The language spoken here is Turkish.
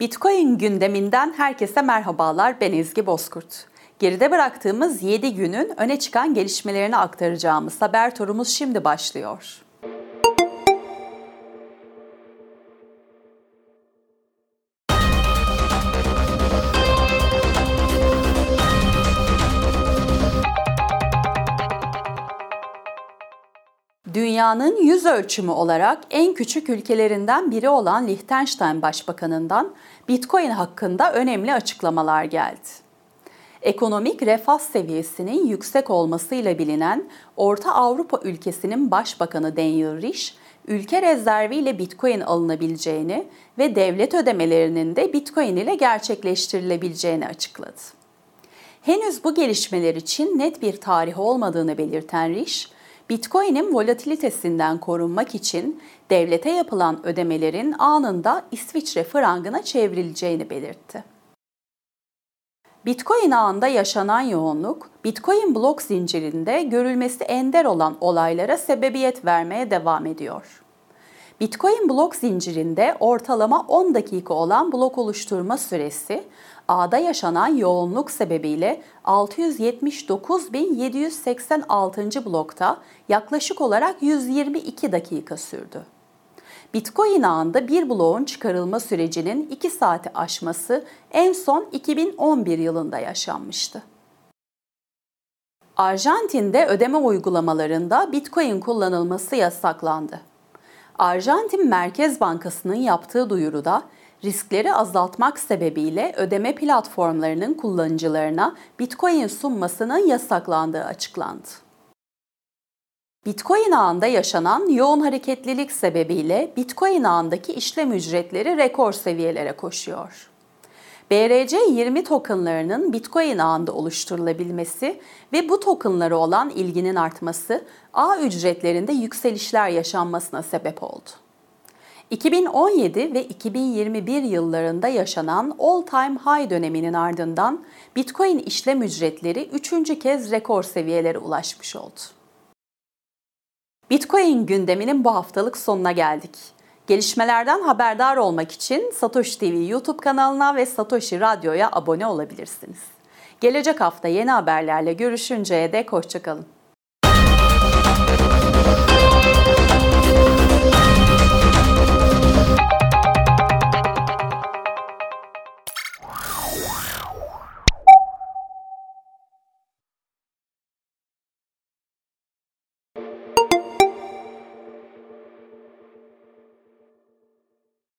Bitcoin gündeminden herkese merhabalar, ben Ezgi Bozkurt. Geride bıraktığımız 7 günün öne çıkan gelişmelerini aktaracağımız haber turumuz şimdi başlıyor. Dünyanın yüz ölçümü olarak en küçük ülkelerinden biri olan Lihtenştayn Başbakanı'ndan Bitcoin hakkında önemli açıklamalar geldi. Ekonomik refah seviyesinin yüksek olmasıyla bilinen Orta Avrupa ülkesinin Başbakanı Deny Ries, ülke rezerviyle Bitcoin alınabileceğini ve devlet ödemelerinin de Bitcoin ile gerçekleştirilebileceğini açıkladı. Henüz bu gelişmeler için net bir tarih olmadığını belirten Ries, Bitcoin'in volatilitesinden korunmak için devlete yapılan ödemelerin anında İsviçre frangına çevrileceğini belirtti. Bitcoin ağında yaşanan yoğunluk, Bitcoin blok zincirinde görülmesi ender olan olaylara sebebiyet vermeye devam ediyor. Bitcoin blok zincirinde ortalama 10 dakika olan blok oluşturma süresi, ağda yaşanan yoğunluk sebebiyle 679.786. blokta yaklaşık olarak 122 dakika sürdü. Bitcoin ağında bir bloğun çıkarılma sürecinin 2 saati aşması en son 2011 yılında yaşanmıştı. Arjantin'de ödeme uygulamalarında Bitcoin kullanılması yasaklandı. Arjantin Merkez Bankası'nın yaptığı duyuruda riskleri azaltmak sebebiyle ödeme platformlarının kullanıcılarına Bitcoin sunmasının yasaklandığı açıklandı. Bitcoin ağında yaşanan yoğun hareketlilik sebebiyle Bitcoin ağındaki işlem ücretleri rekor seviyelere koşuyor. BRC20 tokenlarının Bitcoin ağında oluşturulabilmesi ve bu tokenlara olan ilginin artması ağ ücretlerinde yükselişler yaşanmasına sebep oldu. 2017 ve 2021 yıllarında yaşanan all-time high döneminin ardından Bitcoin işlem ücretleri 3. kez rekor seviyelere ulaşmış oldu. Bitcoin gündeminin bu haftalık sonuna geldik. Gelişmelerden haberdar olmak için Satoshi TV YouTube kanalına ve Satoshi Radyo'ya abone olabilirsiniz. Gelecek hafta yeni haberlerle görüşünceye dek hoşça kalın.